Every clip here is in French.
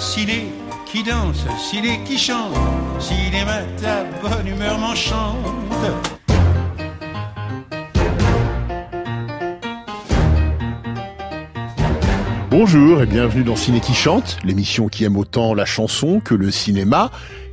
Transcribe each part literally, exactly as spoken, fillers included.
s'il est qui danse, s'il est qui chante, s'il est ma ta bonne humeur m'enchante. Bonjour et bienvenue dans Ciné qui chante, l'émission qui aime autant la chanson que le cinéma,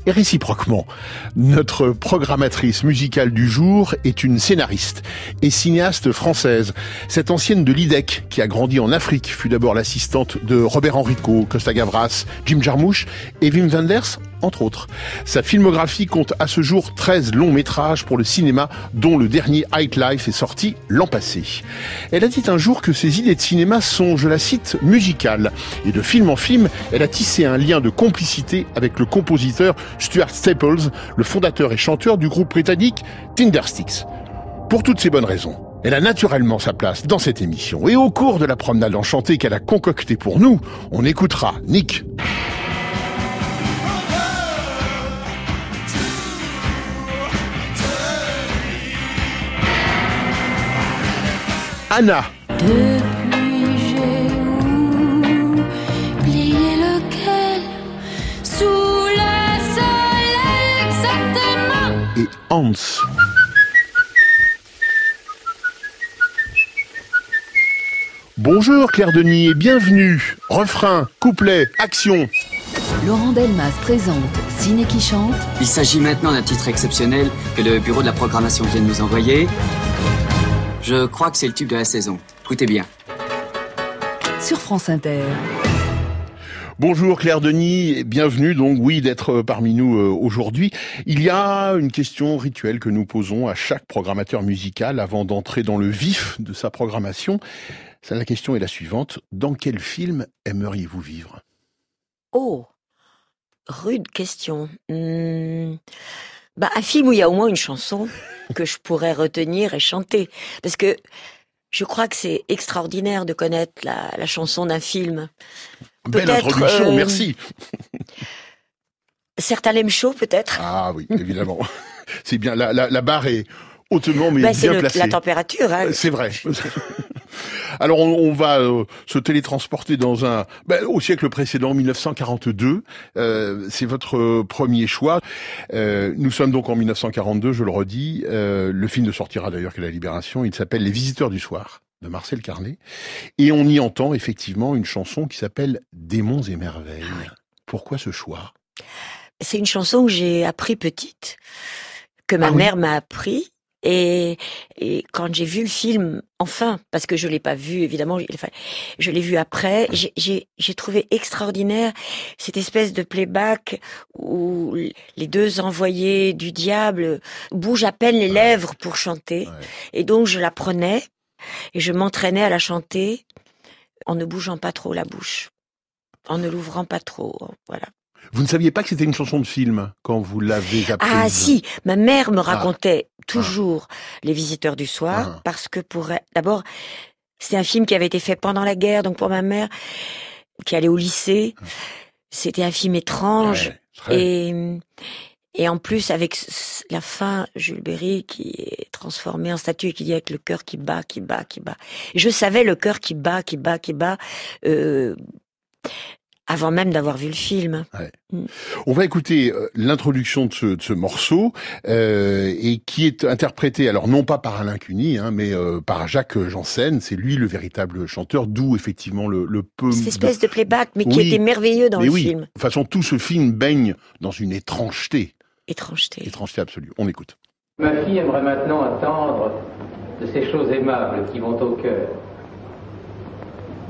et réciproquement. Notre programmatrice musicale du jour est une scénariste et cinéaste française. Cette ancienne de l'I D E C, qui a grandi en Afrique, fut d'abord l'assistante de Robert Enrico, Costa Gavras, Jim Jarmusch et Wim Wenders, entre autres. Sa filmographie compte à ce jour treize longs métrages pour le cinéma, dont le dernier High Life est sorti l'an passé. Elle a dit un jour que ses idées de cinéma sont, je la cite, musicales. Et de film en film, elle a tissé un lien de complicité avec le compositeur Stuart Staples, le fondateur et chanteur du groupe britannique Tindersticks. Pour toutes ces bonnes raisons, elle a naturellement sa place dans cette émission. Et au cours de la promenade enchantée qu'elle a concoctée pour nous, on écoutera Nick Anna. Depuis j'ai oublié lequel, sous le soleil exactement. Et Hans. Bonjour Claire Denis et bienvenue. Refrain, couplet, action. Laurent Delmas présente Ciné qui chante. Il s'agit maintenant d'un titre exceptionnel que le bureau de la programmation vient de nous envoyer. Je crois que c'est le tube de la saison. Écoutez bien. Sur France Inter. Bonjour Claire Denis, bienvenue donc, oui, d'être parmi nous aujourd'hui. Il y a une question rituelle que nous posons à chaque programmateur musical avant d'entrer dans le vif de sa programmation. La question est la suivante. Dans quel film aimeriez-vous vivre ? Oh, rude question. Mmh... Bah, un film où il y a au moins une chanson que je pourrais retenir et chanter. Parce que je crois que c'est extraordinaire de connaître la, la chanson d'un film. Belle peut-être, introduction, euh, merci. Certains l'aiment chaud, peut-être. Ah oui, évidemment. C'est bien, la, la, la barre est hautement, mais bah, bien le, placée. C'est la température. Hein. C'est vrai. Alors on, on va euh, se télétransporter dans un ben, au siècle précédent, dix-neuf cent quarante-deux. Euh, c'est votre premier choix. Euh, nous sommes donc en dix-neuf cent quarante-deux, je le redis. Euh, le film ne sortira d'ailleurs que la Libération. Il s'appelle Les Visiteurs du Soir de Marcel Carné, et on y entend effectivement une chanson qui s'appelle Démons et Merveilles. Ah oui. Pourquoi ce choix ? C'est une chanson que j'ai appris petite, que ma ah oui. mère m'a appris. Et, et quand j'ai vu le film, enfin, parce que je l'ai pas vu évidemment, enfin, je l'ai vu après, j'ai, j'ai, j'ai trouvé extraordinaire cette espèce de playback où les deux envoyés du diable bougent à peine les lèvres pour chanter. Ouais. Et donc je la prenais et je m'entraînais à la chanter en ne bougeant pas trop la bouche, en ne l'ouvrant pas trop, voilà. Vous ne saviez pas que c'était une chanson de film quand vous l'avez apprise ? Ah si, ma mère me racontait ah. toujours ah. Les Visiteurs du Soir, ah. parce que pour elle, d'abord, c'est un film qui avait été fait pendant la guerre, donc pour ma mère, qui allait au lycée, ah. c'était un film étrange, ouais, très... et, et en plus avec la fin, Jules Berry qui est transformé en statue et qui dit avec le cœur qui bat, qui bat, qui bat. Je savais le cœur qui bat, qui bat, qui bat... Euh, avant même d'avoir vu le film. Ouais. Mm. On va écouter l'introduction de ce, de ce morceau, euh, et qui est interprété, alors non pas par Alain Cuny, hein, mais euh, par Jacques Janssen. C'est lui le véritable chanteur, d'où effectivement le, le peu... Cette espèce de playback, mais oui, qui était merveilleux dans mais le oui. film. De toute façon, tout ce film baigne dans une étrangeté. Étrangeté. Étrangeté absolue. On écoute. Ma fille aimerait maintenant attendre de ces choses aimables qui vont au cœur,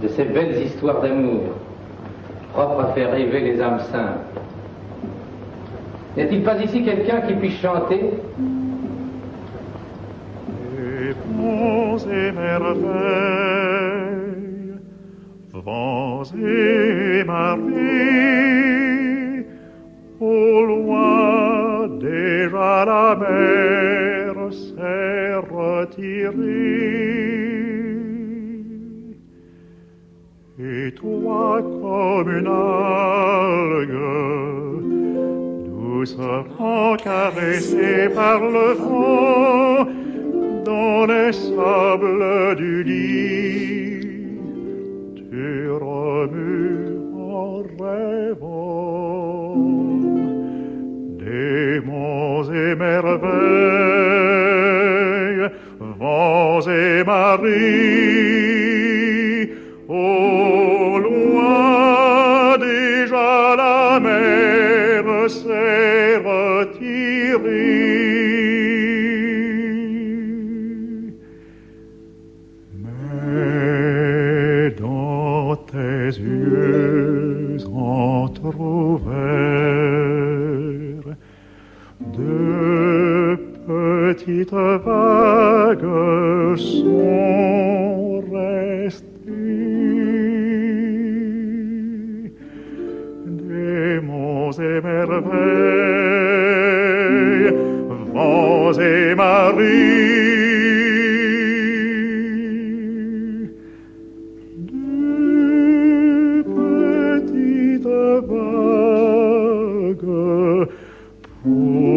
de ces belles histoires d'amour, propre à faire rêver les âmes simples. N'est-il pas ici quelqu'un qui puisse chanter ? Démons et merveilles, vents et marées, au loin déjà la mer s'est retirée. Et toi comme une algue, doucement caressée par le vent, dans les sables du lit, tu remues en rêve. rêvons, démons et merveilles, vents et marées, au loin déjà la mer s'est retirée. Mais dans tes yeux entr'ouverts, de petites vagues sont restées, des monts et merveilles, vents et marées, de petites vagues pour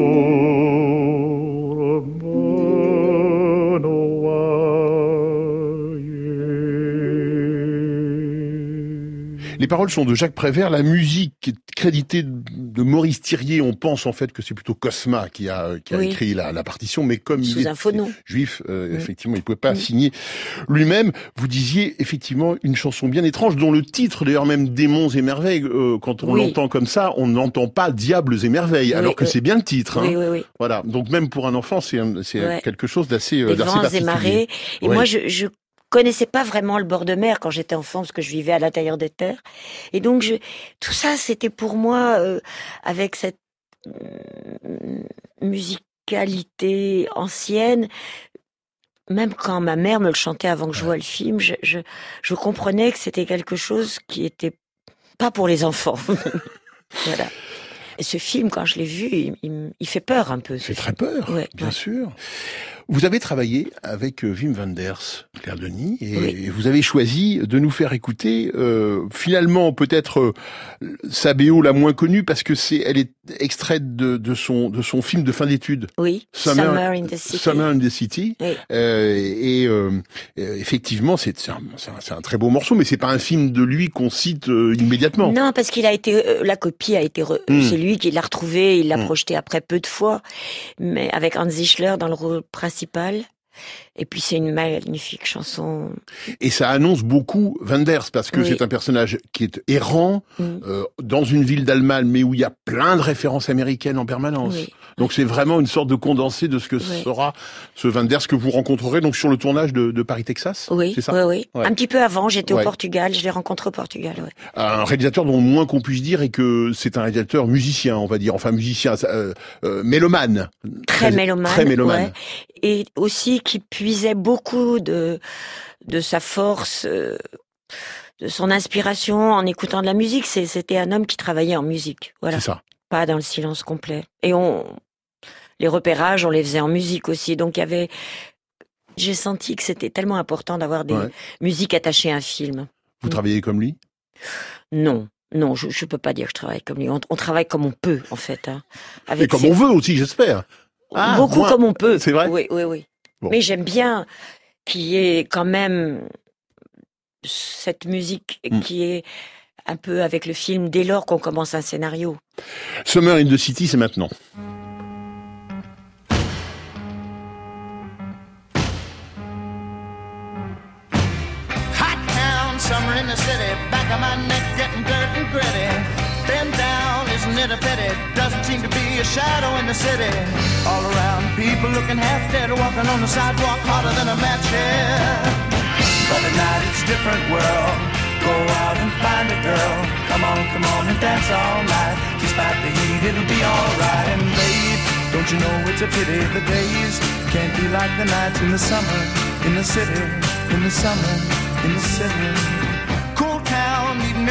Les paroles sont de Jacques Prévert, la musique est créditée de Maurice Thirier. On pense en fait que c'est plutôt Cosma qui a, qui a oui. écrit la, la partition, mais comme Sous il est juif, euh, oui. effectivement, il ne pouvait pas oui. signer lui-même. Vous disiez effectivement une chanson bien étrange, dont le titre d'ailleurs même Démons et Merveilles, euh, quand on oui. l'entend comme ça, on n'entend pas Diables et Merveilles, oui, alors que euh, c'est bien le titre. Hein. Oui, oui, oui. Voilà. Donc même pour un enfant, c'est, c'est ouais. quelque chose d'assez, euh, d'assez particulier. Les vents et marées. Et ouais. moi, je... je... Je connaissais pas vraiment le bord de mer quand j'étais enfant parce que je vivais à l'intérieur des terres et donc je tout ça c'était pour moi euh, avec cette euh, musicalité ancienne. Même quand ma mère me le chantait avant que je voie le film, je je, je comprenais que c'était quelque chose qui était pas pour les enfants. Voilà. Et ce film, quand je l'ai vu, il, il, il fait peur un peu. Il fait très peur, ouais, bien ouais. sûr. Vous avez travaillé avec Wim Wenders, Claire Denis, et oui. vous avez choisi de nous faire écouter, euh, finalement, peut-être euh, sa B O la moins connue, parce que c'est, elle est extraite de, de son de son film de fin d'études. Oui, Summer, Summer in the City. Summer in the City. Oui. Euh, et euh, effectivement, c'est, c'est, un, c'est, un, c'est un très beau morceau, mais c'est pas un film de lui qu'on cite euh, immédiatement. Non, parce qu'il a été, euh, la copie a été, re- mm. c'est lui qui l'a retrouvé, il l'a mm. projeté après peu de fois, mais avec Hans Zischler dans le rôle principal. Et puis c'est une magnifique chanson. Et ça annonce beaucoup Wenders parce que oui. c'est un personnage qui est errant mmh. euh, dans une ville d'Allemagne, mais où il y a plein de références américaines en permanence. Oui. Donc c'est vraiment une sorte de condensé de ce que oui. sera ce Wenders que vous rencontrerez donc sur le tournage de, de Paris Texas. Oui, c'est ça. Oui, oui. Ouais. Un petit peu avant, j'étais ouais. au Portugal, je l'ai rencontré au Portugal. Ouais. Un réalisateur dont le moins qu'on puisse dire est que c'est un réalisateur musicien, on va dire, enfin musicien, euh, euh, mélomane. Très, très mélomane. Très mélomane. Ouais. Et aussi qui puisait beaucoup de de sa force, euh, de son inspiration en écoutant de la musique. C'est, c'était un homme qui travaillait en musique, voilà. C'est ça. Pas dans le silence complet. Et on les repérages, on les faisait en musique aussi. Donc il y avait, j'ai senti que c'était tellement important d'avoir des ouais. musiques attachées à un film. Vous mmh. travaillez comme lui ? Non. Non, je je peux pas dire que je travaille comme lui. On, on travaille comme on peut en fait. Hein, avec et comme ses... on veut aussi, j'espère. Ah, beaucoup moins... comme on peut. C'est vrai ? Oui, oui, oui. Bon. Mais j'aime bien qu'il y ait quand même cette musique mmh. qui est un peu avec le film dès lors qu'on commence un scénario. Summer in the City, c'est maintenant. Hot town, summer in the city, back of my neck getting dirt and gritty. Bend down, isn't it a pity? Doesn't seem to be a shadow in the city. All around, people looking half dead, walking on the sidewalk harder than a match here. But at night it's a different world. Go out and find a girl. Come on, come on and dance all night. Despite the heat, it'll be alright. And babe, don't you know it's a pity the days can't be like the nights in the summer, in the city, in the summer, in the city. Meeting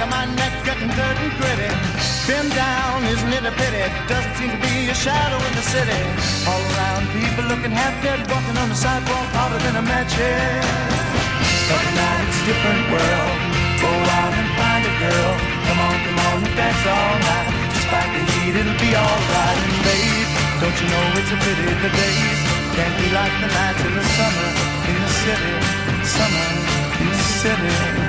back of my neck getting dirt and gritty. Been down, isn't it a pity? Doesn't seem to be a shadow in the city. All around, people looking half dead, walking on the sidewalk harder than a match head. But now it's a different world. Go out and find a girl. Come on, come on, dance all night. Despite the heat, it'll be alright. And babe, don't you know it's a pity the days can't be like the nights in the summer in the city, summer in the city.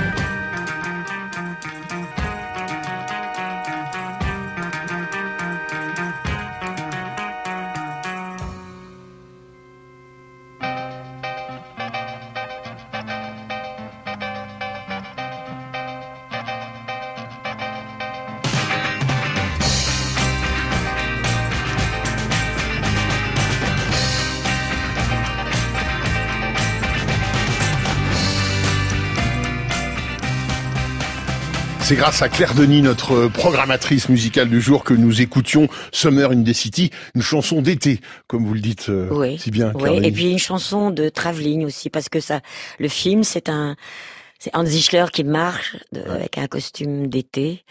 C'est grâce à Claire Denis, notre programmatrice musicale du jour, que nous écoutions Summer in the City, une chanson d'été, comme vous le dites euh, oui, si bien. Claire oui, Denis. Et puis une chanson de travelling aussi, parce que ça, le film, c'est un, c'est Hans Zischler qui marche de, ouais. avec un costume d'été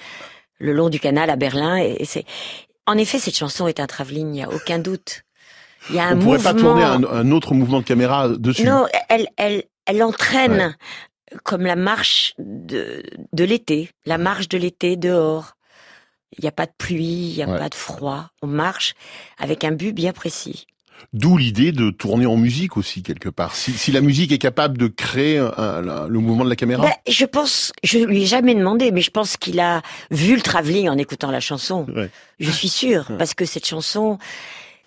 le long du canal à Berlin. Et, et c'est, en effet, cette chanson est un travelling, il n'y a aucun doute. Il y a un On mouvement. On pourrait pas tourner un, un autre mouvement de caméra dessus. Non, elle, elle, elle entraîne. Ouais. Comme la marche de, de l'été, la marche de l'été dehors. Il n'y a pas de pluie, il n'y a ouais. pas de froid. On marche avec un but bien précis. D'où l'idée de tourner en musique aussi, quelque part. Si, si la musique est capable de créer un, un, le mouvement de la caméra bah, je pense, je ne lui ai jamais demandé, mais je pense qu'il a vu le travelling en écoutant la chanson. Ouais. Je suis sûre, ouais. parce que cette chanson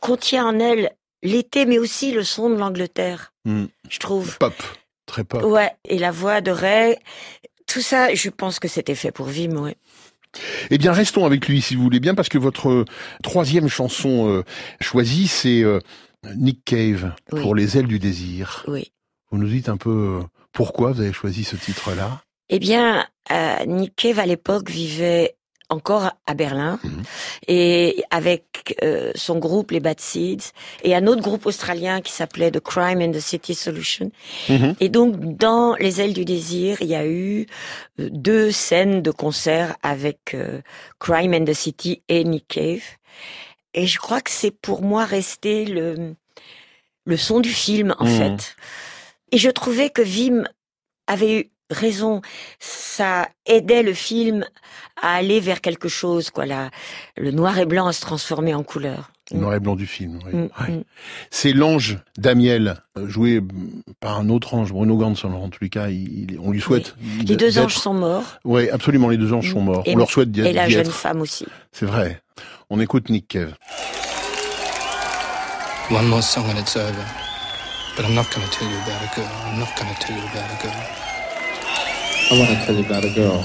contient en elle l'été, mais aussi le son de l'Angleterre, mmh. je trouve. Pop. Très pop. Ouais, et la voix de Ray, tout ça, je pense que c'était fait pour Wim, ouais. Eh bien, restons avec lui, si vous voulez bien, parce que votre troisième chanson euh, choisie, c'est euh, Nick Cave, oui. pour Les Ailes du Désir. Oui. Vous nous dites un peu euh, pourquoi vous avez choisi ce titre-là ? Eh bien, euh, Nick Cave, à l'époque, vivait encore à Berlin, mmh. et avec euh, son groupe, les Bad Seeds, et un autre groupe australien qui s'appelait The Crime and the City Solution. Mmh. Et donc, dans Les Ailes du Désir, il y a eu deux scènes de concert avec euh, Crime and the City et Nick Cave. Et je crois que c'est pour moi resté le, le son du film, en mmh. fait. Et je trouvais que Wim avait eu raison, ça aidait le film à aller vers quelque chose, quoi, la, le noir et blanc à se transformer en couleur. Le noir et blanc du film, oui. Mm, ouais. mm. C'est l'ange Damiel, joué par un autre ange, Bruno Ganz, en tout cas, il, on lui souhaite... Oui. Les deux anges sont morts. Oui, absolument, les deux anges sont morts. Et on leur souhaite d'y être. Et la jeune femme aussi. C'est vrai. On écoute Nick Cave. One more song and it's over. But I'm not going to tell you about a girl. I'm not going to tell you about a girl. I want to tell you about a girl.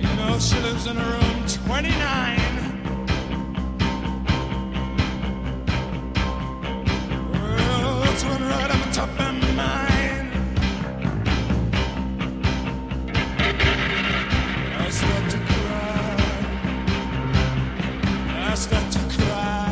You know, she lives in room twenty-nine. Well, it's one right on the top of mine. I start to cry. I start to cry.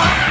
Mine!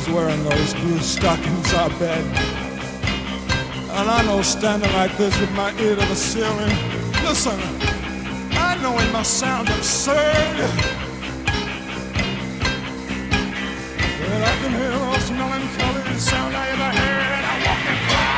she's wearing those blue stockings are bad. And I know standing like this with my ear to the ceiling. Listen, I know it must sound absurd, but I can hear all the melancholy sound I ever heard. And I walk and cry,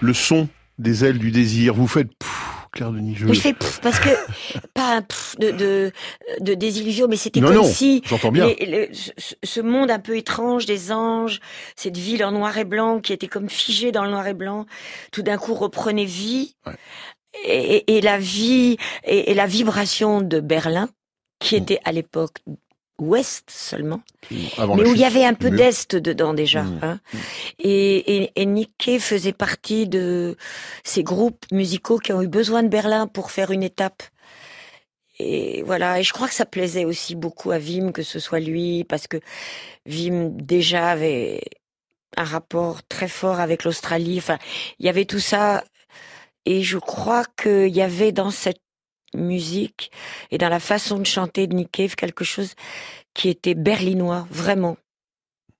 le son des ailes du désir. Vous faites pfff, Claire Denis. Je, je fais pfff parce que pas un pfff de, de de désillusion, mais c'était non, comme non, si j'entends bien. Les, les, ce monde un peu étrange des anges, cette ville en noir et blanc qui était comme figée dans le noir et blanc, tout d'un coup reprenait vie, ouais. et, et la vie et, et la vibration de Berlin qui était mmh. à l'époque ouest seulement, avant mais où il y avait un peu d'est dedans déjà. Mmh. Hein. Et, et, et Nick Cave faisait partie de ces groupes musicaux qui ont eu besoin de Berlin pour faire une étape. Et voilà. Et je crois que ça plaisait aussi beaucoup à Wim que ce soit lui, parce que Wim déjà avait un rapport très fort avec l'Australie. Enfin, il y avait tout ça. Et je crois qu'il y avait dans cette musique et dans la façon de chanter de Nick Cave quelque chose qui était berlinois, vraiment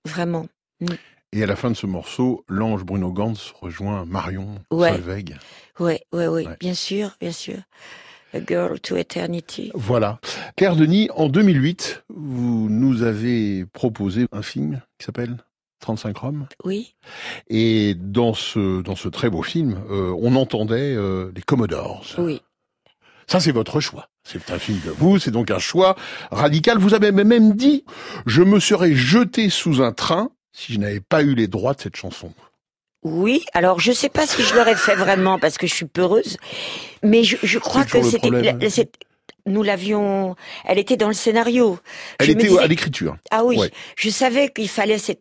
vraiment mm. Et à la fin de ce morceau, l'ange Bruno Ganz rejoint Marion ouais. Solveig ouais, ouais, ouais, ouais, bien sûr, bien sûr. A Girl to Eternity. Voilà. Claire Denis, en deux mille huit, vous nous avez proposé un film qui s'appelle trente-cinq Rhums. Oui. Et dans ce, dans ce très beau film, euh, on entendait euh, les Commodores. Oui. Ça, c'est votre choix. C'est un film de vous, c'est donc un choix radical. Vous avez même dit « Je me serais jeté sous un train si je n'avais pas eu les droits de cette chanson ». Oui, alors je sais pas si je l'aurais fait vraiment parce que je suis peureuse, mais je, je crois que c'était... Problème, la, c'est, nous l'avions... Elle était dans le scénario. Elle je était disais, à l'écriture. Ah oui, ouais. Je savais qu'il fallait cette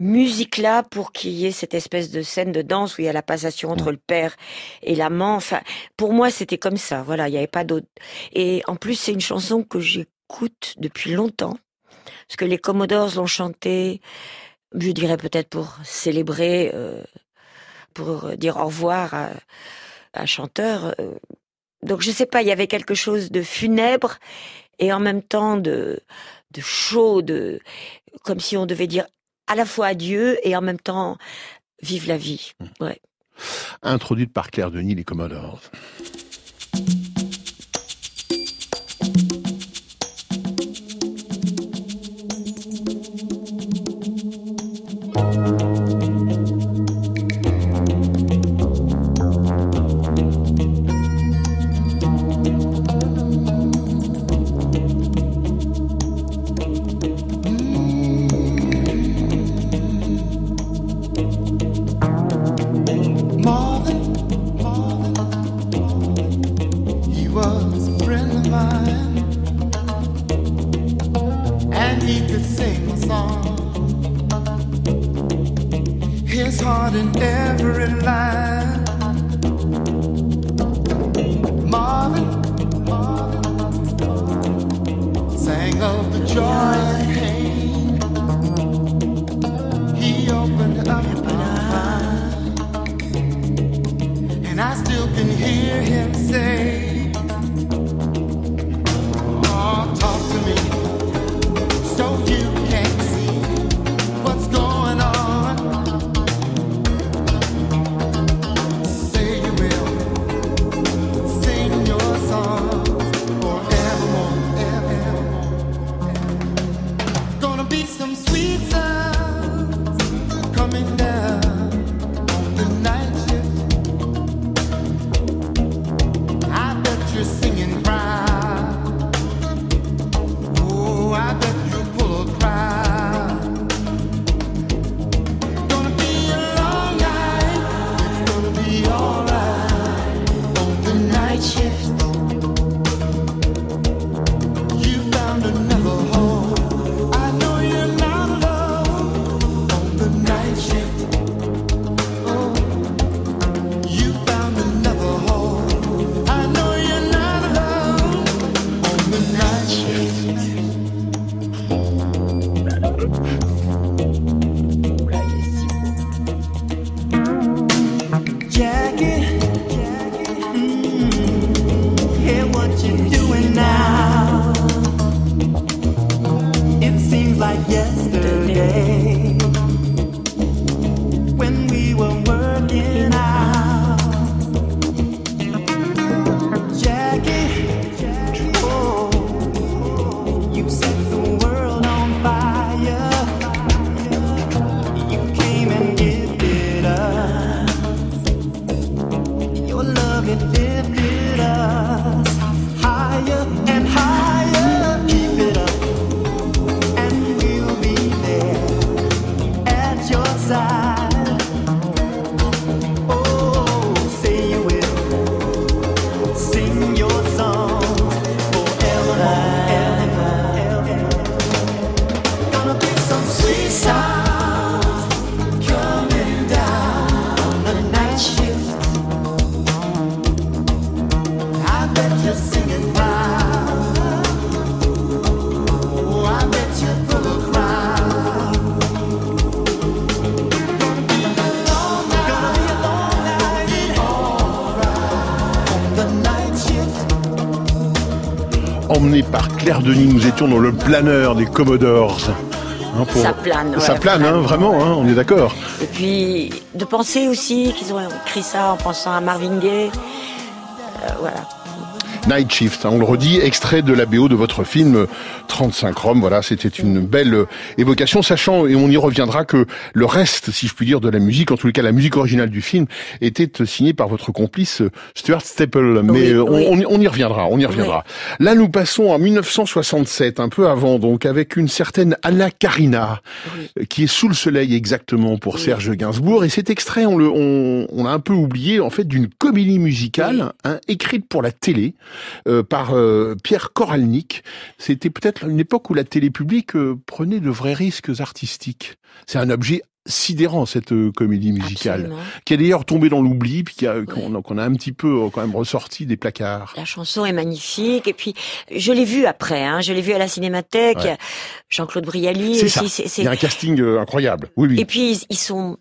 musique-là pour qu'il y ait cette espèce de scène de danse où il y a la passation entre le père et l'amant. Enfin, pour moi, c'était comme ça. Voilà, il n'y avait pas d'autre. Et en plus, c'est une chanson que j'écoute depuis longtemps. Parce que les Commodores l'ont chantée, je dirais peut-être pour célébrer, euh, pour dire au revoir à, à un chanteur. Donc, je sais pas, il y avait quelque chose de funèbre et en même temps de, de chaud, de, comme si on devait dire à la fois adieu et en même temps vive la vie. Ouais. Introduite par Claire Denis, les Commodores. Mine. And he could sing a song heart in every line. Marvin, Marvin, Marvin sang of the joy and pain. He opened up my mind, and I still can hear him say, "Oh, talk to me, so you can see what's going on." Emmené par Claire Denis, nous étions dans le planeur des Commodores. Hein, pour... Ça plane. Ouais, ça plane, hein, vraiment, hein, on est d'accord. Et puis, de penser aussi qu'ils ont écrit ça en pensant à Marvin Gaye. Euh, voilà. Night Shift, hein, on le redit, extrait de la B O de votre film trente-cinq Rhums. Voilà, c'était une belle évocation, sachant, et on y reviendra, que le reste, si je puis dire, de la musique, en tout cas la musique originale du film, était signée par votre complice Stuart Staples. Mais oui, on, oui. On, on y reviendra, on y reviendra. Oui. Là, nous passons à dix-neuf cent soixante-sept, un peu avant, donc, avec une certaine Anna Karina, oui. qui est Sous le soleil exactement pour oui. Serge Gainsbourg. Et cet extrait, on le, on, on l'a un peu oublié, en fait, d'une comédie musicale, oui. hein, écrite pour la télé. Euh, par euh, Pierre Koralnik. C'était peut-être une époque où la télé publique euh, prenait de vrais risques artistiques. C'est un objet sidérant, cette euh, comédie musicale. Absolument. Qui est d'ailleurs tombée dans l'oubli, puis qui a, oui. qu'on, qu'on a un petit peu euh, quand même ressorti des placards. La chanson est magnifique, et puis je l'ai vue après, hein, je l'ai vue à la Cinémathèque, ouais. Jean-Claude Brialy. C'est aussi, ça, c'est, c'est... il y a un casting euh, incroyable. Oui, oui. Et puis ils sont...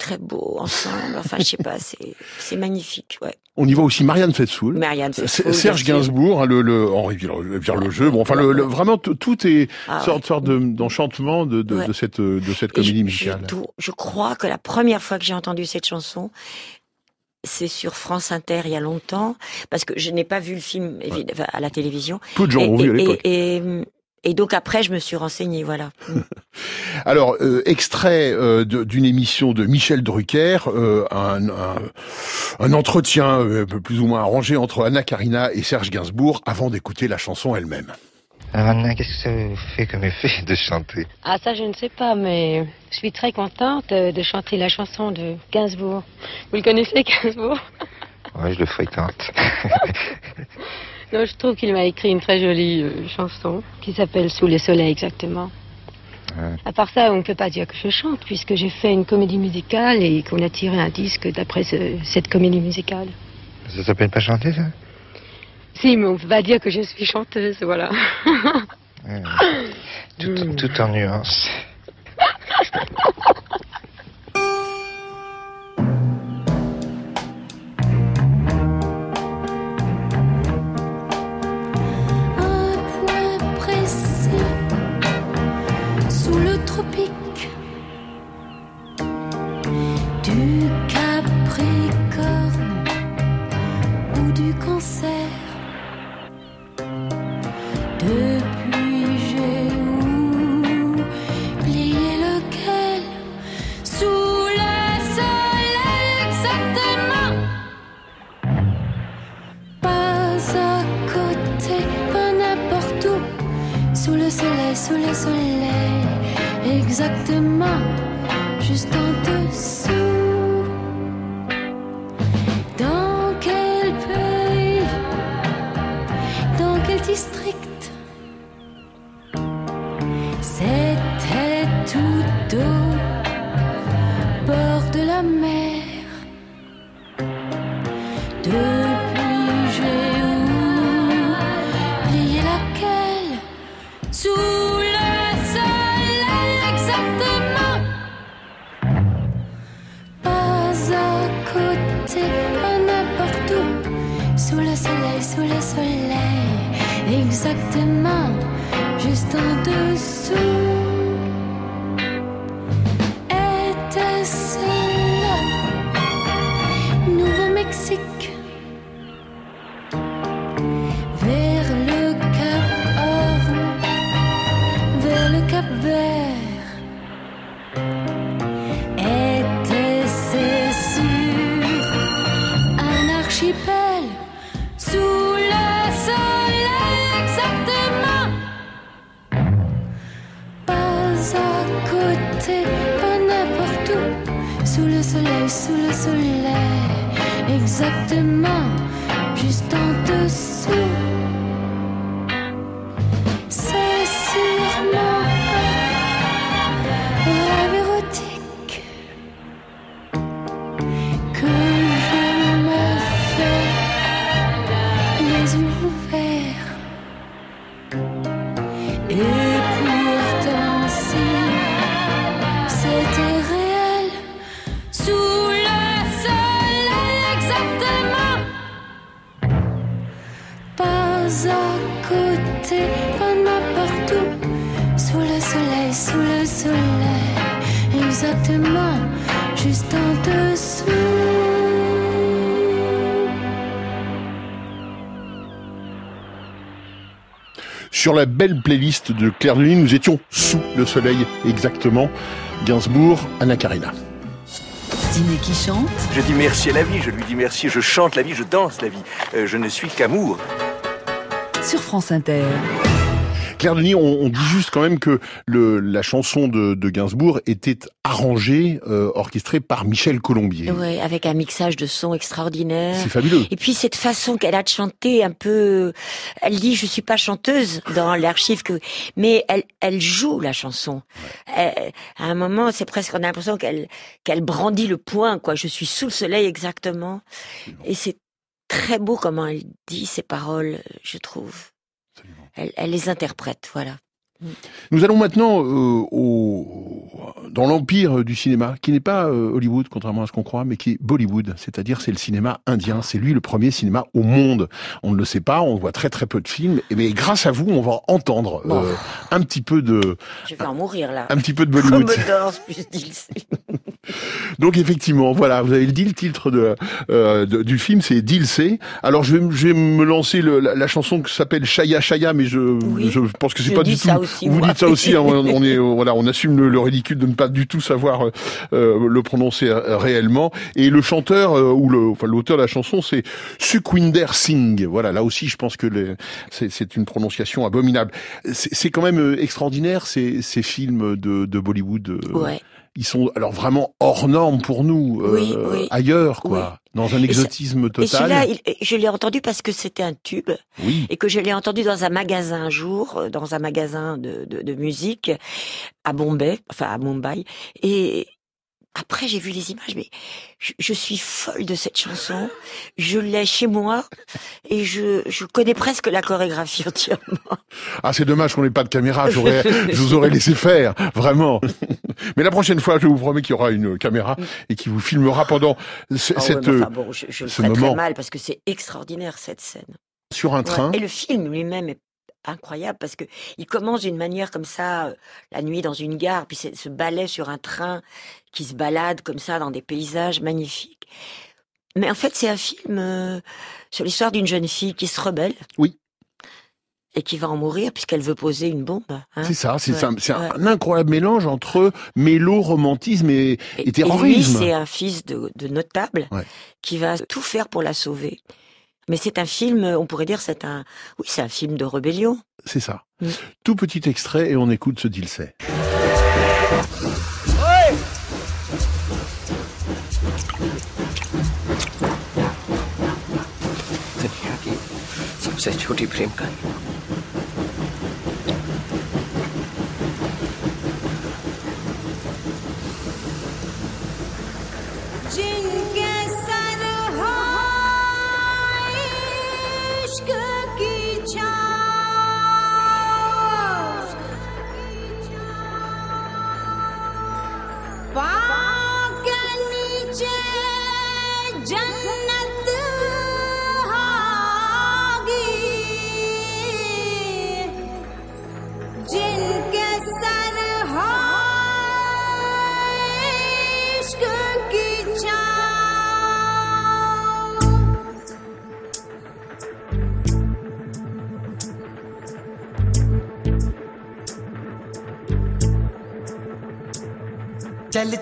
très beau ensemble, enfin je sais pas, c'est, c'est magnifique, ouais. On y voit aussi Marianne Faithfull, Marianne Faithfull Serge Gainsbourg, le le Henri Vierlogeux, bon enfin le, le, vraiment tout est ah, sorte ouais. sorte de, d'enchantement de de, ouais. de cette de cette comédie je, musicale. Je, je crois que la première fois que j'ai entendu cette chanson, c'est sur France Inter il y a longtemps, parce que je n'ai pas vu le film ouais. à la télévision. Peu de gens et, ont et, vu à l'époque. Et, et, Et donc après, je me suis renseignée, voilà. Alors, euh, extrait euh, de, d'une émission de Michel Drucker, euh, un, un, un entretien euh, plus ou moins arrangé entre Anna Karina et Serge Gainsbourg, avant d'écouter la chanson elle-même. Alors Anna, qu'est-ce que ça vous fait comme effet de chanter ? Ah ça, je ne sais pas, mais je suis très contente de chanter la chanson de Gainsbourg. Vous le connaissez, Gainsbourg ? Oui, je le fréquente. Non, je trouve qu'il m'a écrit une très jolie euh, chanson qui s'appelle Sous le soleil exactement. Ouais. À part ça, on ne peut pas dire que je chante, puisque j'ai fait une comédie musicale et qu'on a tiré un disque d'après ce, cette comédie musicale. Ça s'appelle pas chanter, ça? Si, mais on ne peut pas dire que je suis chanteuse, voilà. Ouais. tout, mmh. tout en nuance. Du Capricorne ou du Cancer, depuis j'ai oublié lequel, sous le soleil exactement, pas à côté, pas n'importe où, sous le soleil, sous le soleil exactement, juste en dessous. Dans quel pays, dans quel district, c'était tout au bord de la mer. Depuis j'ai oublié laquelle, sous sous le soleil, exactement, juste en dessous. Était-ce le Nouveau-Mexique, vers le Cap Horn, vers le Cap Vert? Était-ce sur un archipel? Sous le soleil, sous le soleil, exactement, juste en dessous. C'est sûrement un rêve érotique que je me fais, les yeux ouverts. Et pas n'importe où, sous le soleil, sous le soleil, exactement, juste en dessous. Sur la belle playlist de Claire Denis, nous étions sous le soleil exactement, Gainsbourg, Anna Karina. Ciné qui chante. Je dis merci à la vie, je lui dis merci, je chante la vie, je danse la vie, euh, je ne suis qu'amour. Sur France Inter. Claire Denis, on, on dit juste quand même que le, la chanson de, de Gainsbourg était arrangée, euh, orchestrée par Michel Colombier. Oui, avec un mixage de sons extraordinaire. C'est fabuleux. Et puis cette façon qu'elle a de chanter un peu... Elle dit « je suis pas chanteuse » dans l'archive, que, mais elle, elle joue la chanson. Elle, à un moment, c'est presque, on a l'impression qu'elle, qu'elle brandit le poing, quoi. Je suis sous le soleil exactement. Et c'est très beau comment elle dit ces paroles, je trouve. Elle, elle les interprète, voilà. Nous allons maintenant euh, au, dans l'empire du cinéma, qui n'est pas euh, Hollywood, contrairement à ce qu'on croit, mais qui est Bollywood, c'est-à-dire c'est le cinéma indien, c'est lui le premier cinéma au monde. On ne le sait pas, on voit très très peu de films, et bien, grâce à vous, on va entendre bon. euh, un petit peu de... Je vais en mourir là. Un petit peu de Bollywood. Commodores plus Dil Se. Donc effectivement, voilà, vous avez dit le titre de, euh, de, du film, c'est Dil Se. Alors je vais, je vais me lancer le, la, la chanson qui s'appelle Chaya Chaya, mais je, oui, je pense que c'est pas du tout... Aussi, vous moi. Dites ça aussi, hein, on, est, voilà, on assume le, le ridicule de ne pas du tout savoir euh, le prononcer réellement. Et le chanteur, euh, ou le, enfin, l'auteur de la chanson, c'est Sukhwinder Singh. Voilà, là aussi, je pense que les, c'est, c'est une prononciation abominable. C'est, c'est quand même extraordinaire, ces, ces films de, de Bollywood. Ouais. Ils sont alors vraiment ornants énorme pour nous, oui, euh, oui. ailleurs, quoi. Oui. Dans un exotisme et ça, total. Et celui-là, je l'ai entendu parce que c'était un tube, oui. et que je l'ai entendu dans un magasin un jour, dans un magasin de, de, de musique, à Bombay, enfin à Mumbai, et... Après, j'ai vu les images, mais je, je suis folle de cette chanson. Je l'ai chez moi et je, je connais presque la chorégraphie entièrement. Ah, c'est dommage qu'on n'ait pas de caméra. J'aurais, je vous aurais laissé faire, vraiment. Mais la prochaine fois, je vous promets qu'il y aura une caméra et qui vous filmera pendant ce, oh, cette, ouais, enfin, bon, je, je ce moment. Très mal parce que c'est extraordinaire cette scène. Sur un train. Ouais, et le film lui-même est incroyable parce que il commence d'une manière comme ça, la nuit dans une gare, puis c'est ce ballet sur un train qui se balade comme ça dans des paysages magnifiques. Mais en fait, c'est un film euh, sur l'histoire d'une jeune fille qui se rebelle. Oui. Et qui va en mourir puisqu'elle veut poser une bombe. Hein, c'est ça, c'est, ouais, ça, c'est ouais. un incroyable mélange entre mélo, romantisme et, et, et terrorisme. Et lui, c'est un fils de, de notable, ouais, qui va tout faire pour la sauver. Mais c'est un film, on pourrait dire, c'est un, oui, c'est un film de rébellion. C'est ça. Mmh. Tout petit extrait et on écoute ce Dil Se. Ouais. चल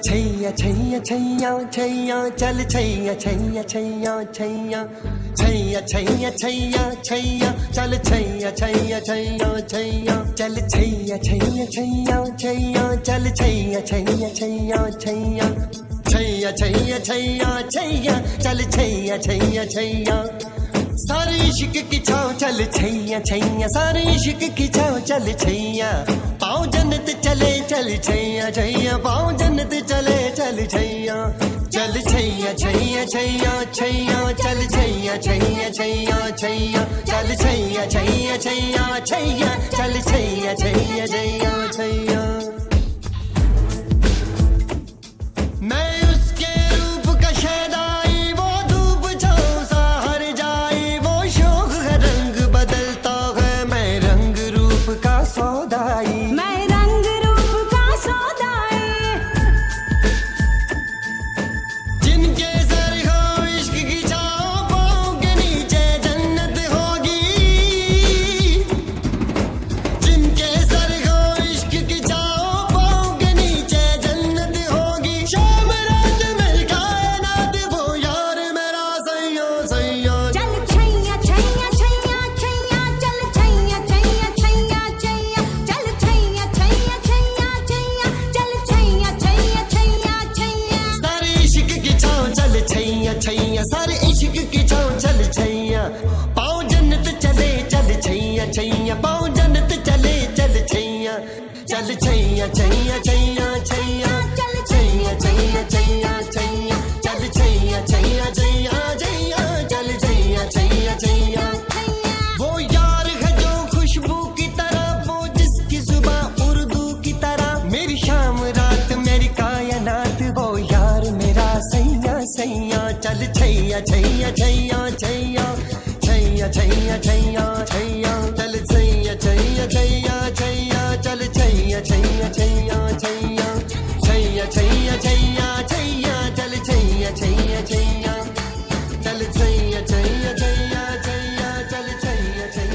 छैया छैया छैया छैया चल छैया छैया छैया छैया छैया छैया छैया छैया चल छैया छैया छैया छैया चल छैया छैया छैया छैया चल छैया छैया छैया छैया छैया छैया छैया छैया चल छैया छैया छैया सारे इश्क की छाँव चल छैया छैया सारे इश्क की छाँव चल छैया पाओ जन्नत चले चल छैया छैया पाओ जन्नत चले चल छैया चल छैया छैया छैया छैया चल छैया छैया छैया छैया चल छैया छैया छैया छैया चल छैया छैया छैया छैया मैं उसके रूप का शायद आई वो धूप जो सा हर जाए वो शौक है रंग बदलता है मैं रंग रूप का सौदाई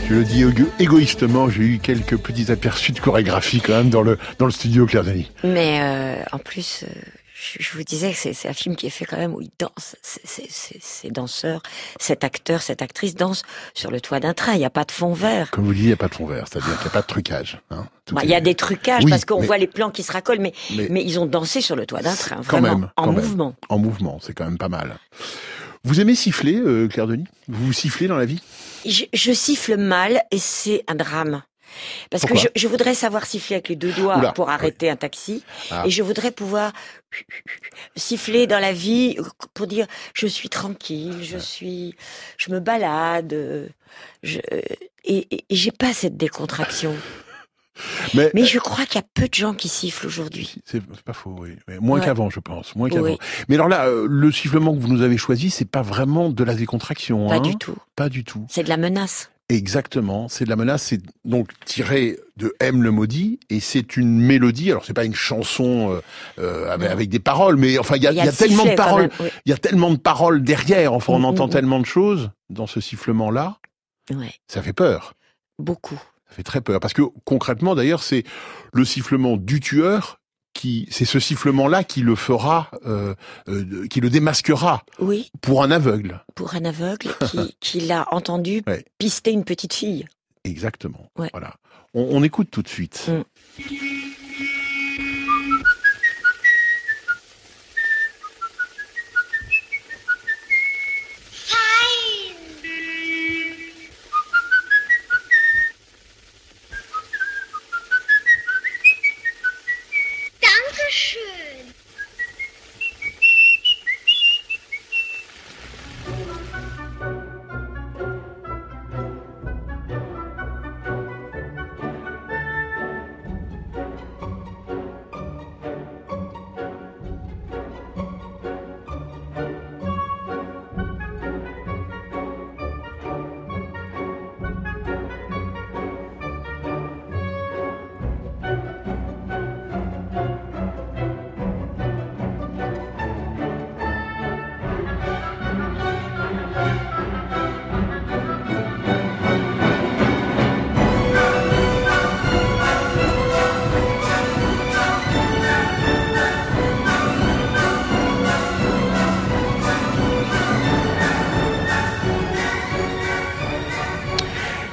Je le dis égoïstement, j'ai eu quelques petits aperçus de chorégraphie quand même dans le, dans le studio Claire Denis. Mais euh, en plus, euh, je vous disais que c'est, c'est un film qui est fait quand même où ils dansent, c'est, c'est, c'est, ces danseurs, cet acteur, cette actrice danse sur le toit d'un train, il n'y a pas de fond vert. Comme vous dites, il n'y a pas de fond vert, c'est-à-dire qu'il n'y a pas de trucage. Hein. Bah, il est... y a des trucages, oui, parce qu'on mais... voit les plans qui se racolent, mais, mais... mais ils ont dansé sur le toit d'un train, vraiment, quand même, en quand mouvement. Même. En mouvement, c'est quand même pas mal. Vous aimez siffler, euh, Claire Denis ? Vous, vous sifflez dans la vie ? je, je siffle mal et c'est un drame. Parce Pourquoi que je, je voudrais savoir siffler avec les deux doigts Oula, pour arrêter oui. un taxi, ah. et je voudrais pouvoir siffler dans la vie pour dire je suis tranquille, je suis, je me balade, je, et, et, et j'ai pas cette décontraction. Mais, mais je crois qu'il y a peu de gens qui sifflent aujourd'hui. C'est pas faux, oui. Mais moins ouais. qu'avant, je pense. Moins qu'avant. Oui. Mais alors là, le sifflement que vous nous avez choisi, c'est pas vraiment de la décontraction. Pas hein du tout. Pas du tout. C'est de la menace. Exactement, c'est de la menace, c'est donc tiré de M le maudit, et c'est une mélodie, alors c'est pas une chanson euh, avec, avec des paroles, mais enfin il y a, y a, y a tellement de paroles, il oui. y a tellement de paroles derrière, enfin on mmh, entend mmh. tellement de choses dans ce sifflement-là, ouais. ça fait peur. Beaucoup. Ça fait très peur, parce que concrètement d'ailleurs c'est le sifflement du tueur, qui, c'est ce sifflement-là qui le fera, euh, euh, qui le démasquera oui. pour un aveugle. Pour un aveugle qui, qui l'a entendu ouais. pister une petite fille. Exactement. Ouais. Voilà. On, on écoute tout de suite. Mm.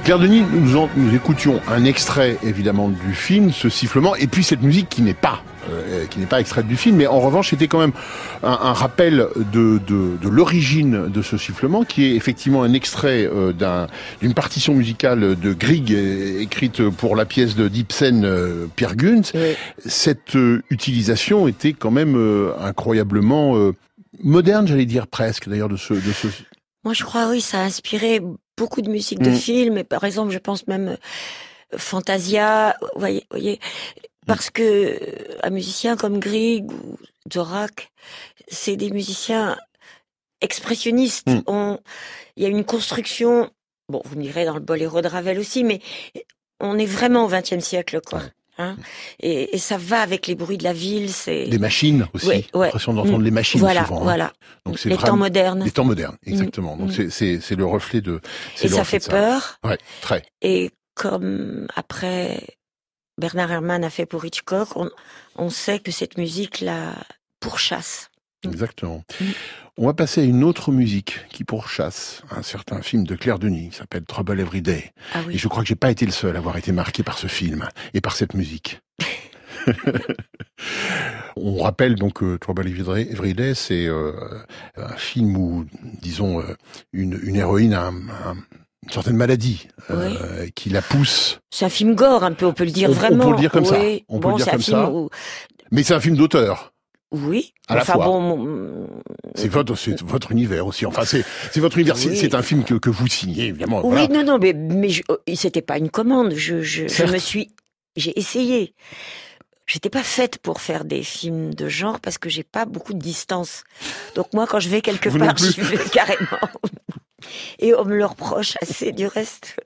Claire Denis, nous, en, nous écoutions un extrait évidemment du film, ce sifflement, et puis cette musique qui n'est pas, euh, qui n'est pas extraite du film, mais en revanche c'était quand même un, un rappel de, de, de l'origine de ce sifflement, qui est effectivement un extrait euh, d'un, d'une partition musicale de Grieg euh, écrite pour la pièce de d'Ibsen euh, Peer Gynt. Ouais. Cette euh, utilisation était quand même euh, incroyablement euh, moderne, j'allais dire presque d'ailleurs de ce, de ce. Moi je crois oui, ça a inspiré beaucoup de musique de mmh. film, et par exemple, je pense même Fantasia, voyez, voyez, parce que un musicien comme Grieg ou Dvorak, c'est des musiciens expressionnistes. Mmh. On, il y a une construction, bon, vous me direz dans le boléro de Ravel aussi, mais on est vraiment au vingtième siècle, quoi. Ouais. Hein et, et ça va avec les bruits de la ville, c'est... Des machines aussi, ouais, ouais. l'impression d'entendre mmh. les machines voilà, souvent. Voilà, hein. Donc c'est les vraiment... temps modernes. Les temps modernes, exactement. Mmh. Donc c'est, c'est, c'est le reflet de... C'est et le ça reflet fait ça. Peur. Ouais, très. Et comme après Bernard Herrmann a fait pour Hitchcock, on, on sait que cette musique-là pourchasse. Exactement. Mmh. On va passer à une autre musique qui pourchasse un certain film de Claire Denis qui s'appelle Trouble Every Day. Ah oui. Et je crois que j'ai pas été le seul à avoir été marqué par ce film et par cette musique. On rappelle donc euh, Trouble Every Day, c'est euh, un film où, disons, euh, une, une héroïne a un, un, une certaine maladie euh, oui. qui la pousse. C'est un film gore un peu, on peut le dire on, vraiment. On peut le dire comme oui. ça. On bon, peut le dire comme ça. Où... Mais c'est un film d'auteur. Oui. À la enfin, fois. Bon, mon... c'est, votre, c'est votre univers aussi. Enfin, c'est, c'est votre univers. Oui. C'est, c'est un film que, que vous signez, évidemment. Oui, voilà. non, non, mais, mais je, c'était pas une commande. Je, je, je me suis, j'ai essayé. J'étais pas faite pour faire des films de genre parce que j'ai pas beaucoup de distance. Donc moi, quand je vais quelque vous part, je vais carrément. Et on me le reproche assez du reste.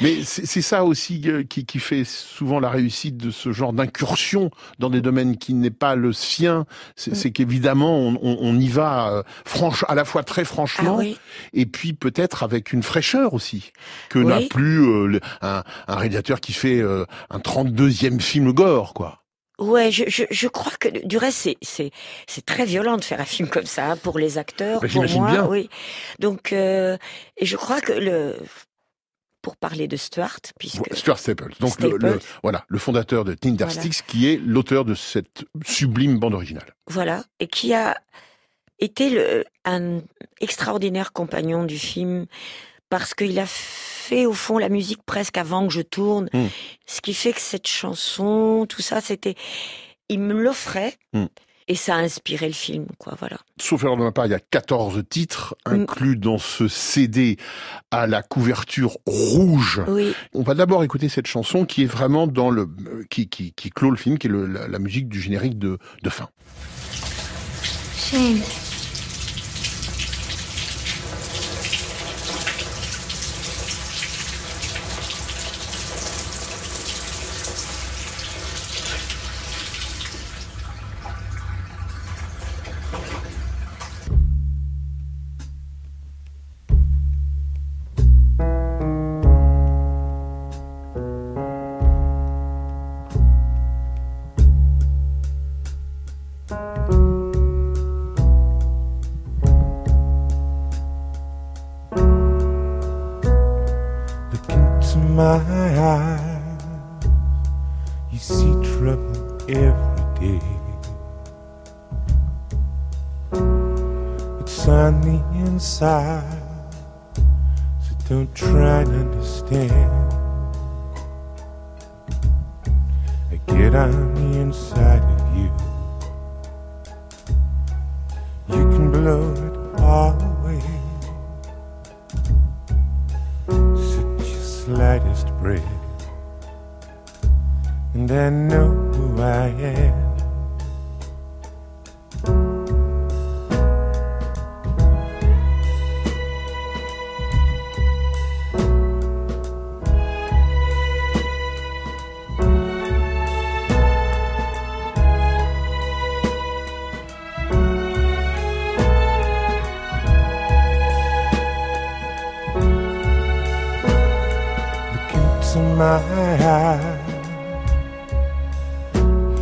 Mais c'est, c'est ça aussi qui, qui fait souvent la réussite de ce genre d'incursion dans des domaines qui n'est pas le sien. C'est, c'est qu'évidemment, on, on y va franche, à la fois très franchement, ah oui. et puis peut-être avec une fraîcheur aussi, que oui. n'a plus euh, un, un réalisateur qui fait euh, un trente-deuxième film gore, quoi. Ouais, je, je, je crois que du reste c'est c'est c'est très violent de faire un film comme ça hein, pour les acteurs, bah, pour moi, bien. Oui. Donc euh, et je crois que le pour parler de Stuart, puisque Stuart Staples, donc Staples. Le, le voilà le fondateur de Tindersticks, voilà. Qui est l'auteur de cette sublime bande originale. Voilà, et qui a été le, un extraordinaire compagnon du film parce qu'il a fait au fond la musique presque avant que je tourne, mmh. ce qui fait que cette chanson, tout ça, c'était, il me l'offrait. Mmh. Et ça a inspiré le film, quoi, voilà. Sauf erreur de ma part, il y a quatorze titres inclus mm. dans ce C D à la couverture rouge. Oui. On va d'abord écouter cette chanson qui est vraiment dans le... qui, qui, qui clôt le film, qui est le, la, la musique du générique de, de fin. Shane.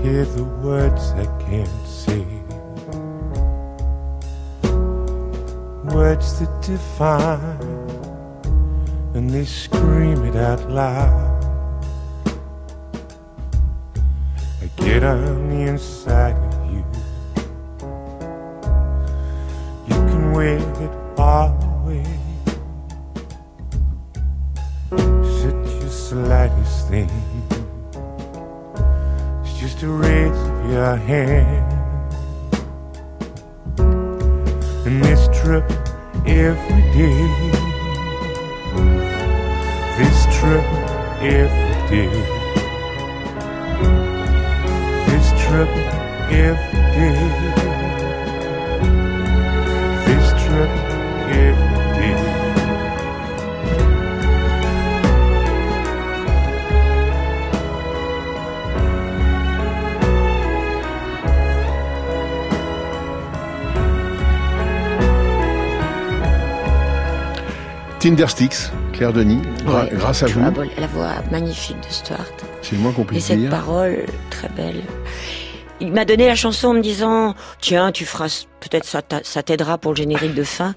Hear the words I can't say, words that define, and they scream it out loud. I get on the inside of you. You can wave it all away, such your slightest thing. To raise up your hand, and this trip every day, this trip every day, this trip every day, this trip every day. Tindersticks, Claire Denis, ouais, grâce à vous. La voix magnifique de Stuart. C'est le moins qu'on puisse dire. Et cette parole très belle. Il m'a donné la chanson en me disant « Tiens, tu feras, peut-être ça, ça t'aidera pour le générique de fin ».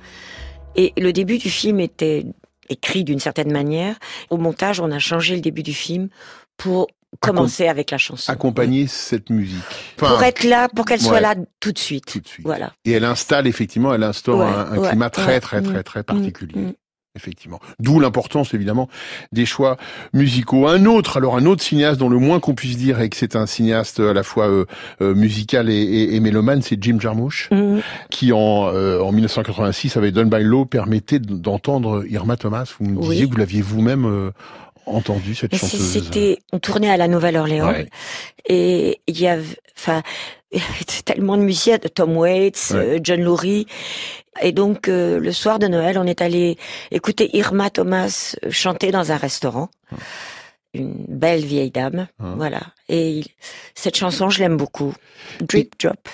Et le début du film était écrit d'une certaine manière. Au montage, on a changé le début du film pour commencer Accom- avec la chanson. Accompagner cette musique. Enfin, pour être là, pour qu'elle ouais. soit là tout de suite. Tout de suite. Voilà. Et elle installe, effectivement, elle instaure ouais, un, un ouais, climat ouais, très, ouais, très, très, très, très particulier. Mm, mm. Effectivement. D'où l'importance, évidemment, des choix musicaux. Un autre, alors un autre cinéaste dont le moins qu'on puisse dire est que c'est un cinéaste à la fois euh, euh, musical et, et, et mélomane, c'est Jim Jarmusch, mmh. qui en, euh, en dix-neuf cent quatre-vingt-six, avec Down by Law, permettait d'entendre Irma Thomas. Vous me disiez oui. que vous l'aviez vous-même euh, entendu, cette Mais chanteuse. C'était, on tournait à la Nouvelle-Orléans, ouais. et il y avait, enfin, tellement de musiciens, Tom Waits, ouais. John Lurie. Et donc, euh, le soir de Noël, on est allé écouter Irma Thomas chanter dans un restaurant. Hum. Une belle vieille dame, hum. voilà. Et il... cette chanson, je l'aime beaucoup. Drip Drop.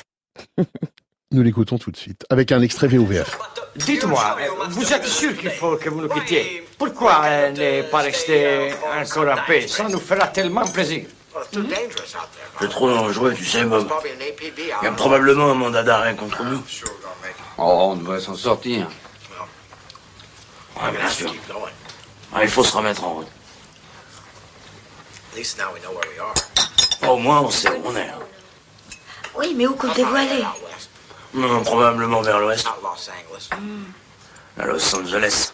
Nous l'écoutons tout de suite, avec un extrait V O V F. Dites-moi, vous êtes sûr qu'il faut que vous nous quittiez? Pourquoi ne pas rester encore en paix? Ça nous fera tellement plaisir. C'est trop dangereux, tu sais, Bob. Il y a probablement un mandat d'arrêt contre nous. Oh, on devrait s'en sortir. Ouais, bien sûr. Ouais, il faut se remettre en route. Au moins, on sait où on est. Oui, mais où comptez-vous aller? Non, probablement vers l'ouest. À Los Angeles.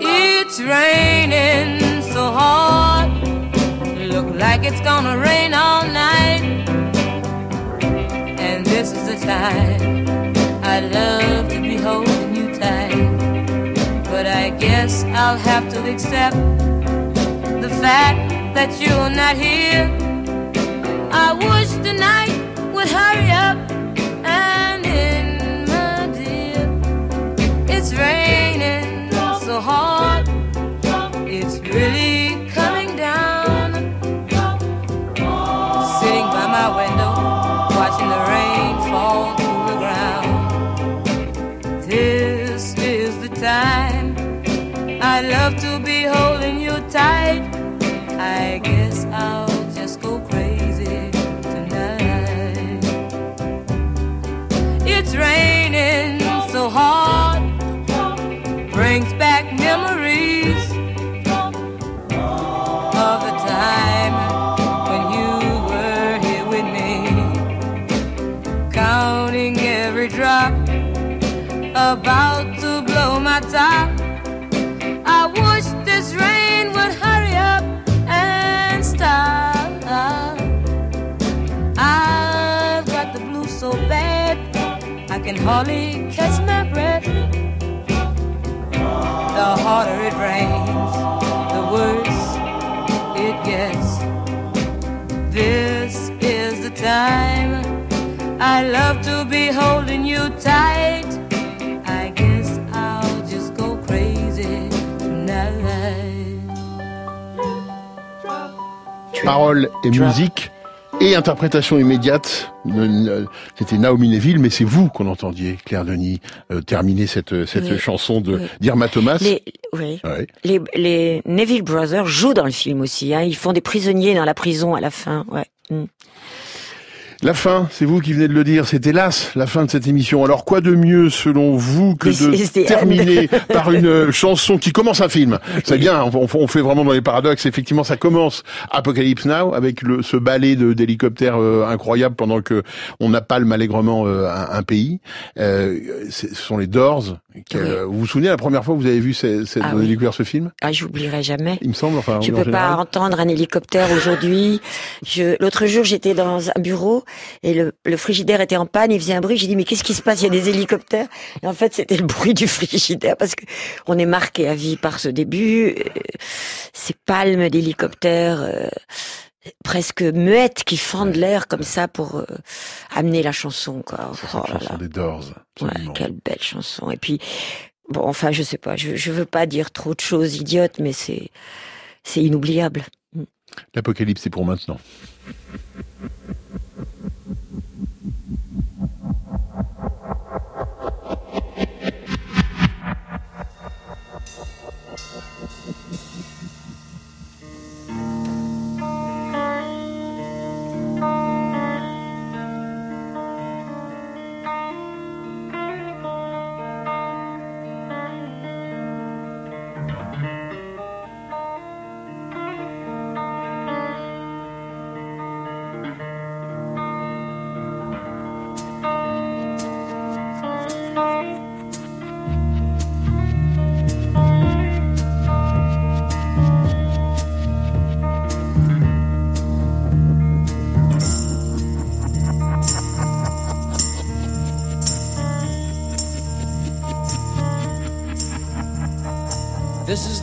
It's raining so hard. Look like it's gonna rain all night. And this is the time I love to be holding you tight. But I guess I'll have to accept the fact that you're not here. I wish the night would hurry up and end, my dear. It's raining so hard, it's really coming down. Sitting by my window, watching the rain fall to the ground. This is the time I love to be holding you tight. I guess I'll just go crazy tonight. It's raining so hard, brings back memories of the time when you were here with me. Counting every drop, about to blow my top. I wish this rain would hurry up. I've got the blues so bad I can hardly catch my breath. The harder it rains, the worse it gets. This is the time I love to be holding you tight. I guess I'll just go crazy tonight. Paroles et musique et interprétation immédiate. C'était Naomi Neville, mais c'est vous qu'on entendiez, Claire Denis, euh, terminer cette cette oui, chanson de oui. d'Irma Thomas. Les, oui. Ouais. Les, les Neville Brothers jouent dans le film aussi. Hein. Ils font des prisonniers dans la prison à la fin. Ouais. Mm. La fin, c'est vous qui venez de le dire, c'est hélas la fin de cette émission. Alors quoi de mieux selon vous que de terminer par une chanson qui commence un film? C'est bien, on fait vraiment dans les paradoxes. Effectivement, ça commence Apocalypse Now avec le, ce ballet de, d'hélicoptères euh, incroyable pendant que on napalme allègrement euh, un, un pays. Euh, ce sont les Doors. Que, oui. euh, vous vous souvenez la première fois que vous avez vu cette, cette, ah, oui. découvert ce film? Ah, j'oublierai jamais. Il me semble. Enfin, je peux pas entendre un hélicoptère aujourd'hui. Je, l'autre jour, j'étais dans un bureau. Et le, le frigidaire était en panne, il faisait un bruit. J'ai dit mais qu'est-ce qui se passe? Il y a des hélicoptères. Et en fait c'était le bruit du frigidaire parce que on est marqué à vie par ce début, euh, ces palmes d'hélicoptères euh, presque muettes qui fendent l'air comme ça pour euh, amener la chanson quoi. Oh là chanson là. Des Doors. Ouais, quelle belle chanson. Et puis bon enfin je sais pas, je, je veux pas dire trop de choses idiotes mais c'est c'est inoubliable. L'apocalypse c'est pour maintenant. This is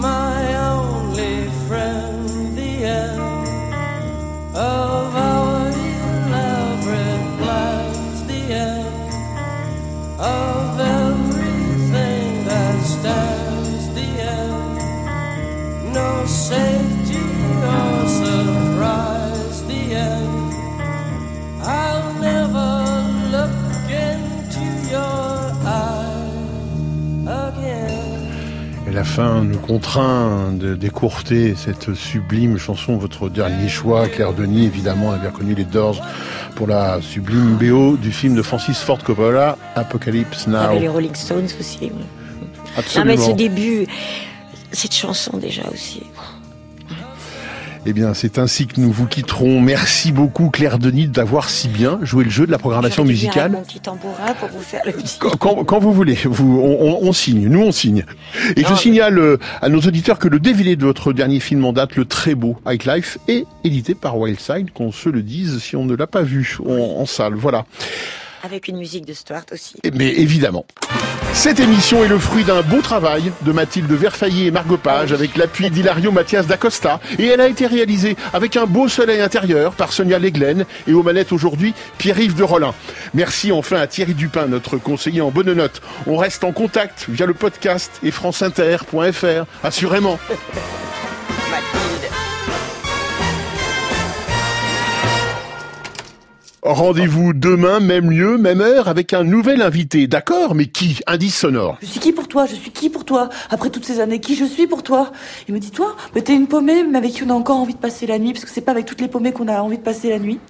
my only friend. The end of our elaborate plans. The end of everything that stands. The end, no safety. fin nous contraint de décourter cette sublime chanson. Votre dernier choix, Claire Denis, évidemment, avait reconnu les Doors pour la sublime B O du film de Francis Ford Coppola, Apocalypse Now. Il y avait les Rolling Stones aussi. Oui. Absolument. Non mais ce début, cette chanson déjà aussi... Eh bien, c'est ainsi que nous vous quitterons. Merci beaucoup, Claire Denis, d'avoir si bien joué le jeu de la programmation musicale. Mon petit tambourin pour vous faire le petit... Quand, quand, quand vous voulez, vous, on, on signe, nous on signe. Et non, je mais... signale à nos auditeurs que le D V D de votre dernier film en date, le très beau High Life, est édité par Wildside, qu'on se le dise si on ne l'a pas vu en, en salle, voilà. Avec une musique de Stuart aussi. Mais évidemment. Cette émission est le fruit d'un beau travail de Mathilde Verfaillet et Margot Page avec l'appui d'Hilario Mathias d'Acosta. Et elle a été réalisée avec un beau soleil intérieur par Sonia Leglen et aux manettes aujourd'hui Pierre-Yves de Rollin. Merci enfin à Thierry Dupin, notre conseiller en bonne note. On reste en contact via le podcast et franceinter point f r, assurément. Mathilde. Rendez-vous demain, même lieu, même heure, avec un nouvel invité. D'accord, mais qui? Indice sonore. Je suis qui pour toi? Je suis qui pour toi? Après toutes ces années, qui je suis pour toi? Il me dit, toi, mais t'es une paumée, mais avec qui on a encore envie de passer la nuit, parce que c'est pas avec toutes les paumées qu'on a envie de passer la nuit.